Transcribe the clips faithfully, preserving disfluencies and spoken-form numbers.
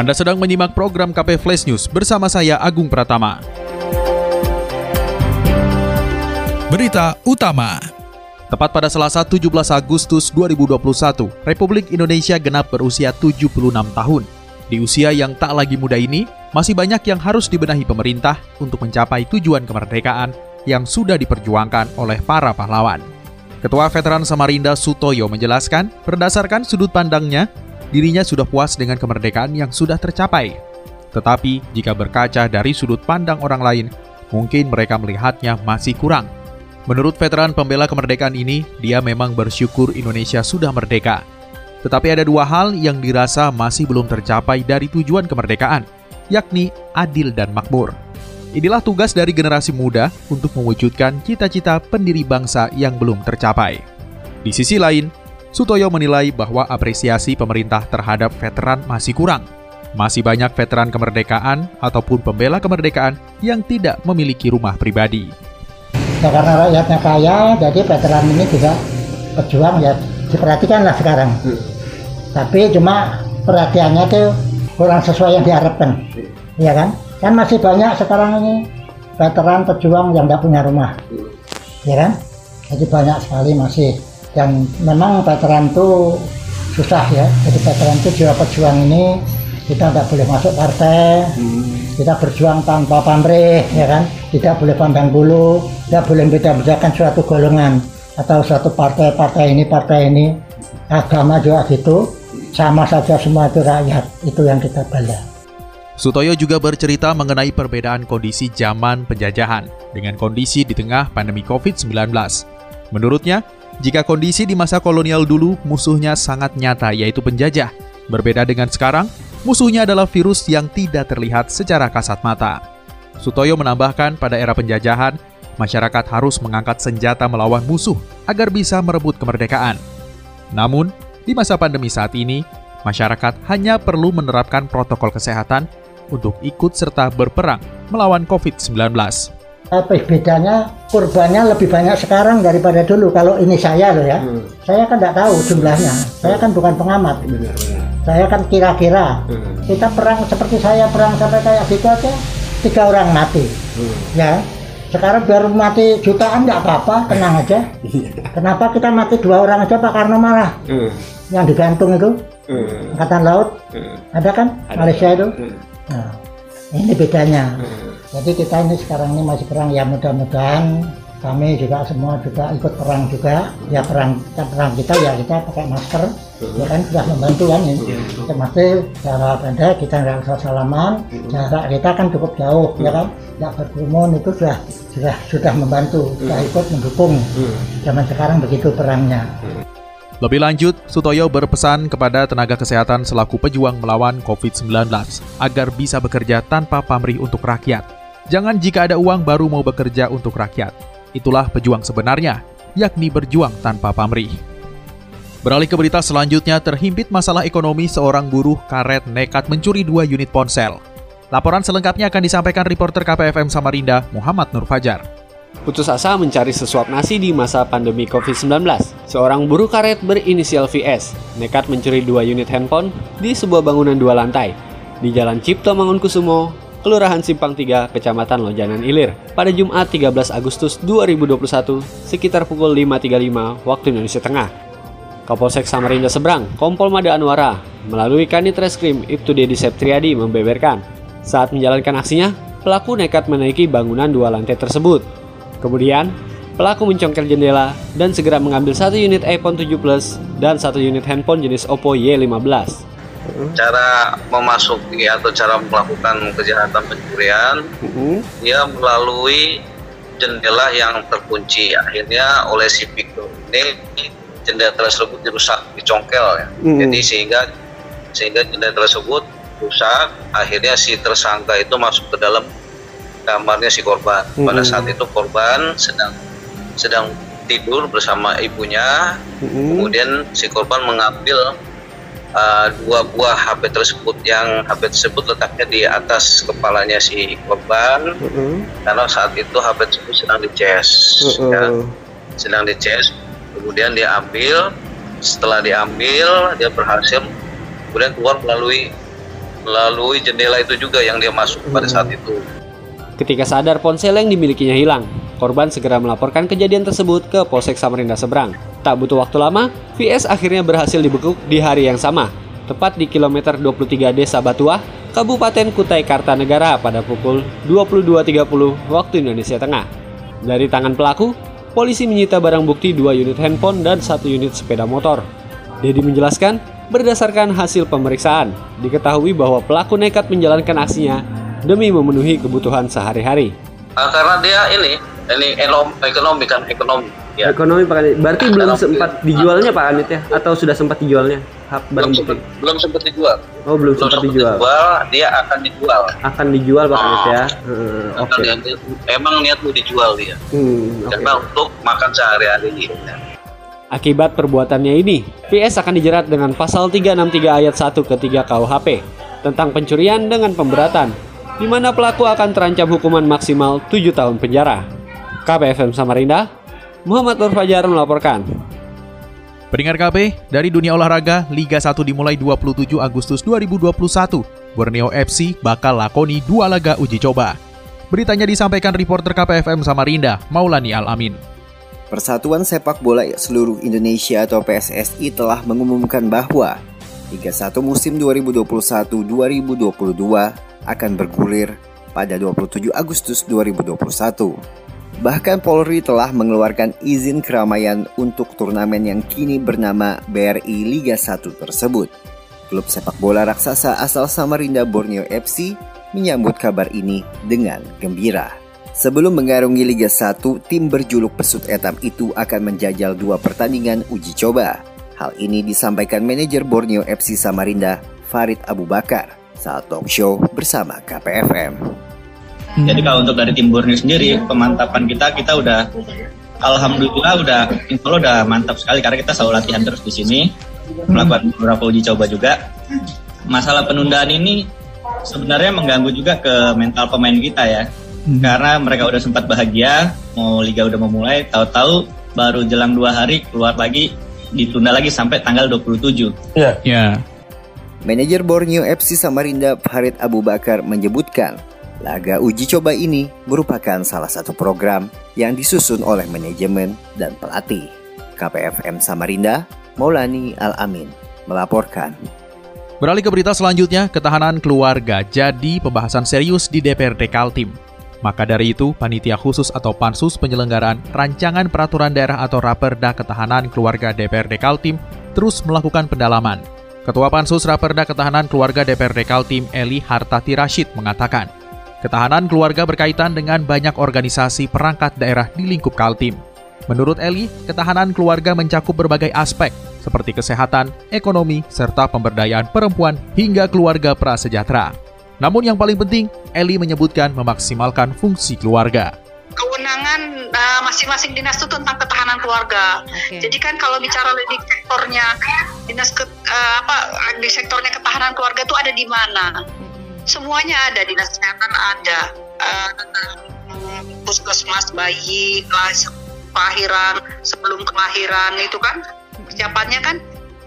Anda sedang menyimak program K P Flash News bersama saya Agung Pratama. Berita utama. Tepat pada Selasa tujuh belas Agustus dua ribu dua puluh satu, Republik Indonesia genap berusia tujuh puluh enam tahun. Di usia yang tak lagi muda ini, masih banyak yang harus dibenahi pemerintah untuk mencapai tujuan kemerdekaan yang sudah diperjuangkan oleh para pahlawan. Ketua Veteran Samarinda Sutoyo menjelaskan, berdasarkan sudut pandangnya, dirinya sudah puas dengan kemerdekaan yang sudah tercapai. Tetapi, jika berkaca dari sudut pandang orang lain, mungkin mereka melihatnya masih kurang. Menurut veteran pembela kemerdekaan ini, dia memang bersyukur Indonesia sudah merdeka. Tetapi ada dua hal yang dirasa masih belum tercapai dari tujuan kemerdekaan, yakni adil dan makmur. Inilah tugas dari generasi muda untuk mewujudkan cita-cita pendiri bangsa yang belum tercapai. Di sisi lain, Sutoyo menilai bahwa apresiasi pemerintah terhadap veteran masih kurang. Masih banyak veteran kemerdekaan ataupun pembela kemerdekaan yang tidak memiliki rumah pribadi. Nah, karena rakyatnya kaya, jadi veteran ini juga berjuang, ya diperhatikanlah sekarang. Hmm. Tapi cuma perhatiannya itu kurang sesuai yang diharapkan, hmm. ya kan? Kan masih banyak sekarang ini veteran pejuang yang tidak punya rumah, hmm. ya kan? Jadi banyak sekali masih. Dan memang veteran itu susah ya, jadi veteran itu jiwa pejuang ini kita tidak boleh masuk partai, hmm. kita berjuang tanpa pamrih, ya kan, tidak boleh pandang bulu, tidak boleh beda-bedakan suatu golongan atau suatu partai, partai ini, partai ini, agama juga gitu, sama saja semua itu rakyat, itu yang kita bela. Sutoyo juga bercerita mengenai perbedaan kondisi zaman penjajahan dengan kondisi di tengah pandemi covid sembilan belas. Menurutnya, jika kondisi di masa kolonial dulu, musuhnya sangat nyata yaitu penjajah. Berbeda dengan sekarang, musuhnya adalah virus yang tidak terlihat secara kasat mata. Sutoyo menambahkan pada era penjajahan, masyarakat harus mengangkat senjata melawan musuh agar bisa merebut kemerdekaan. Namun, di masa pandemi saat ini, masyarakat hanya perlu menerapkan protokol kesehatan untuk ikut serta berperang melawan covid sembilan belas. Apa bedanya, korbannya lebih banyak sekarang daripada dulu. Kalau ini saya loh ya, hmm. saya kan tidak tahu jumlahnya, saya kan bukan pengamat, benar, benar. Saya kan kira-kira. hmm. Kita perang seperti saya perang sampai kayak gitu aja, tiga orang mati, hmm. ya. Sekarang baru mati jutaan tidak apa-apa, tenang aja. Kenapa kita mati dua orang aja Pak Karno marah, hmm. yang digantung itu, hmm. angkatan laut, hmm. ada kan, ada. Malaysia itu, hmm. nah, ini bedanya. hmm. Jadi kita ini sekarang ini masih perang, ya mudah-mudahan kami juga semua juga ikut perang juga. Ya perang, perang kita ya kita pakai masker, ya kan sudah membantu kan ini. Kita masih jarak pendek, kita nggak usah salaman, jarak kita kan cukup jauh, ya kan. Nggak berkerumun itu sudah sudah sudah membantu, sudah ikut mendukung. Zaman sekarang begitu perangnya. Lebih lanjut, Sutoyo berpesan kepada tenaga kesehatan selaku pejuang melawan covid sembilan belas agar bisa bekerja tanpa pamrih untuk rakyat. Jangan jika ada uang baru mau bekerja untuk rakyat. Itulah pejuang sebenarnya, yakni berjuang tanpa pamrih. Beralih ke berita selanjutnya, terhimpit masalah ekonomi seorang buruh karet nekat mencuri dua unit ponsel. Laporan selengkapnya akan disampaikan reporter K P F M Samarinda, Muhammad Nur Fajar. Putus asa mencari sesuap nasi di masa pandemi covid sembilan belas, seorang buruh karet berinisial V S nekat mencuri dua unit handphone di sebuah bangunan dua lantai di Jalan Cipto Mangunkusumo, Kelurahan Simpang tiga, Kecamatan Lojanan Ilir, pada Jumat tiga belas Agustus dua ribu dua puluh satu, sekitar pukul lima tiga puluh lima waktu Indonesia Tengah. Kapolsek Samarinda Seberang, Kompol Mada Anwara, melalui Kanit Reskrim Ibtu Dedi Septriadi membeberkan, saat menjalankan aksinya, pelaku nekat menaiki bangunan dua lantai tersebut. Kemudian, pelaku mencongkel jendela dan segera mengambil satu unit iPhone tujuh Plus dan satu unit handphone jenis Oppo Y lima belas. Cara memasuki atau cara melakukan kejahatan pencurian, uh-huh. dia melalui jendela yang terkunci. Akhirnya oleh si Victor ini jendela tersebut dirusak, dicongkel ya. Uh-huh. Jadi sehingga sehingga jendela tersebut rusak, akhirnya si tersangka itu masuk ke dalam kamarnya si korban. Pada saat itu korban sedang sedang tidur bersama ibunya. Kemudian si korban mengambil uh, dua buah H P tersebut, yang H P tersebut letaknya di atas kepalanya si korban, karena saat itu H P tersebut sedang di-C S, ya, sedang di-C S. Kemudian dia ambil, setelah diambil dia berhasil kemudian keluar melalui melalui jendela itu juga yang dia masuk pada saat itu. Ketika sadar ponsel yang dimilikinya hilang, korban segera melaporkan kejadian tersebut ke Polsek Samarinda seberang. Tak butuh waktu lama, V S akhirnya berhasil dibekuk di hari yang sama, tepat di kilometer dua puluh tiga Desa Batuah, Kabupaten Kutai Kartanegara pada pukul dua puluh dua tiga puluh waktu Indonesia Tengah. Dari tangan pelaku, polisi menyita barang bukti dua unit handphone dan satu unit sepeda motor. Dedi menjelaskan, berdasarkan hasil pemeriksaan, diketahui bahwa pelaku nekat menjalankan aksinya demi memenuhi kebutuhan sehari-hari. Uh, karena dia ini, ini ekonomi kan ekonomi. Ya. Ekonomi Pak Adit. Berarti ekonomi. Belum sempat dijualnya Pak Adit ya? Atau sudah sempat dijualnya? Belum sempat, belum sempat dijual. Oh belum, belum sempat, sempat dijual. dijual. Dia akan dijual. Akan dijual Pak Adit ya? Hmm, Oke. Okay. Emang niat mau dijual dia. Hmm, okay. Karena untuk makan sehari-hari. Ya. Akibat perbuatannya ini, V S akan dijerat dengan pasal tiga enam tiga ayat satu ke tiga K U H P tentang pencurian dengan pemberatan, di mana pelaku akan terancam hukuman maksimal tujuh tahun penjara. K P F M Samarinda, Muhammad Nur Fajar melaporkan. Pendengar K P, dari dunia olahraga, Liga satu dimulai dua puluh tujuh Agustus dua ribu dua puluh satu. Borneo F C bakal lakoni dua laga uji coba. Beritanya disampaikan reporter K P F M Samarinda, Maulana Al-Amin. Persatuan Sepak Bola Seluruh Indonesia atau P S S I telah mengumumkan bahwa Liga satu musim dua ribu dua puluh satu dua ribu dua puluh dua akan bergulir pada dua puluh tujuh Agustus dua ribu dua puluh satu. Bahkan Polri telah mengeluarkan izin keramaian untuk turnamen yang kini bernama B R I Liga satu tersebut. Klub sepak bola raksasa asal Samarinda, Borneo F C, menyambut kabar ini dengan gembira. Sebelum mengarungi Liga satu, tim berjuluk Pesut Etam itu akan menjajal dua pertandingan uji coba. Hal ini disampaikan manajer Borneo F C Samarinda, Farid Abu Bakar, saat talk show bersama K P F M. Jadi kalau untuk dari tim Borneo sendiri, pemantapan kita, kita udah, alhamdulillah udah, insya Allah udah mantap sekali karena kita selalu latihan terus di sini, melakukan beberapa uji coba juga. Masalah penundaan ini sebenarnya mengganggu juga ke mental pemain kita ya. Hmm. Karena mereka udah sempat bahagia, mau liga udah memulai, tahu-tahu baru jelang dua hari keluar lagi, ditunda lagi sampai tanggal dua puluh tujuh. Ya. Yeah. Yeah. Manajer Borneo F C Samarinda, Farid Abu Bakar menyebutkan, laga uji coba ini merupakan salah satu program yang disusun oleh manajemen dan pelatih. K P F M Samarinda, Maulani Al-Amin melaporkan. Beralih ke berita selanjutnya, ketahanan keluarga jadi pembahasan serius di D P R D Kaltim. Maka dari itu, Panitia Khusus atau Pansus Penyelenggaraan Rancangan Peraturan Daerah atau Raperda Ketahanan Keluarga D P R D Kaltim terus melakukan pendalaman. Ketua Pansus Raperda Ketahanan Keluarga D P R D Kaltim, Eli Hartati Rashid, mengatakan, ketahanan keluarga berkaitan dengan banyak organisasi perangkat daerah di lingkup Kaltim. Menurut Eli, ketahanan keluarga mencakup berbagai aspek, seperti kesehatan, ekonomi, serta pemberdayaan perempuan hingga keluarga prasejahtera. Namun yang paling penting, Eli menyebutkan memaksimalkan fungsi keluarga. Kewenangan uh, masing-masing dinas itu tentang ketahanan keluarga. Okay. Jadi kan kalau bicara di sektornya, dinas ke, uh, apa di sektornya ketahanan keluarga itu ada di mana? Semuanya ada, dinas kesehatan ada, uh, puskesmas bayi, kelahiran, sebelum kelahiran itu kan persiapannya kan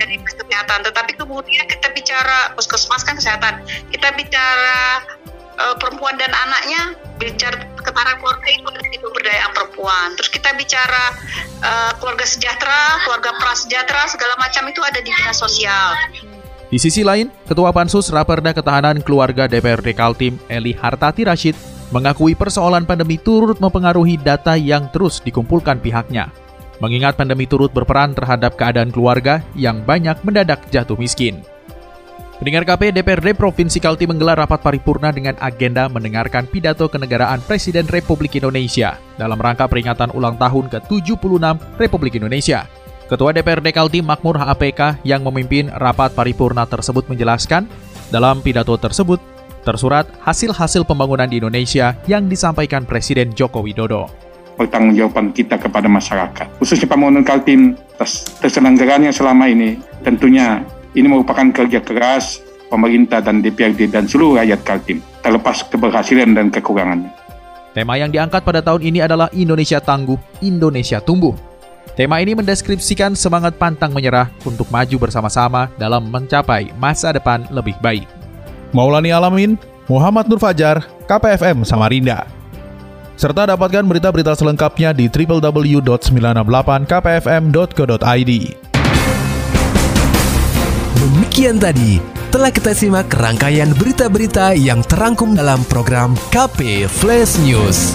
dari kesehatan. Tetapi kemudian kita bicara puskesmas kan kesehatan, kita bicara e, perempuan dan anaknya, bicara ketahanan keluarga itu dari pemberdayaan perempuan. Terus kita bicara e, keluarga sejahtera, keluarga prasejahtera, segala macam itu ada di dinas sosial. Di sisi lain, Ketua Pansus Raperda Ketahanan Keluarga D P R D Kaltim, Eli Hartati Rashid, mengakui persoalan pandemi turut mempengaruhi data yang terus dikumpulkan pihaknya. Mengingat pandemi turut berperan terhadap keadaan keluarga yang banyak mendadak jatuh miskin. Pendengar K P, D P R D Provinsi Kaltim menggelar rapat paripurna dengan agenda mendengarkan pidato kenegaraan Presiden Republik Indonesia dalam rangka peringatan ulang tahun ke tujuh puluh enam Republik Indonesia. Ketua D P R D Kaltim Makmur H A P K yang memimpin rapat paripurna tersebut menjelaskan, Dalam pidato tersebut, tersurat hasil-hasil pembangunan di Indonesia yang disampaikan Presiden Joko Widodo. Pertanggungjawaban kita kepada masyarakat, khususnya pembangunan Kaltim, terselenggaranya selama ini, tentunya ini merupakan kerja keras pemerintah dan D P R D dan seluruh rakyat Kaltim, terlepas keberhasilan dan kekurangannya. Tema yang diangkat pada tahun ini adalah Indonesia Tangguh, Indonesia Tumbuh. Tema ini mendeskripsikan semangat pantang menyerah untuk maju bersama-sama dalam mencapai masa depan lebih baik. Maulana Al-Amin, Muhammad Nur Fajar, K P F M Samarinda. Serta dapatkan berita-berita selengkapnya di w w w dot sembilan enam delapan k p f m dot co dot i d. Demikian tadi telah kita simak rangkaian berita-berita yang terangkum dalam program K P Flash News.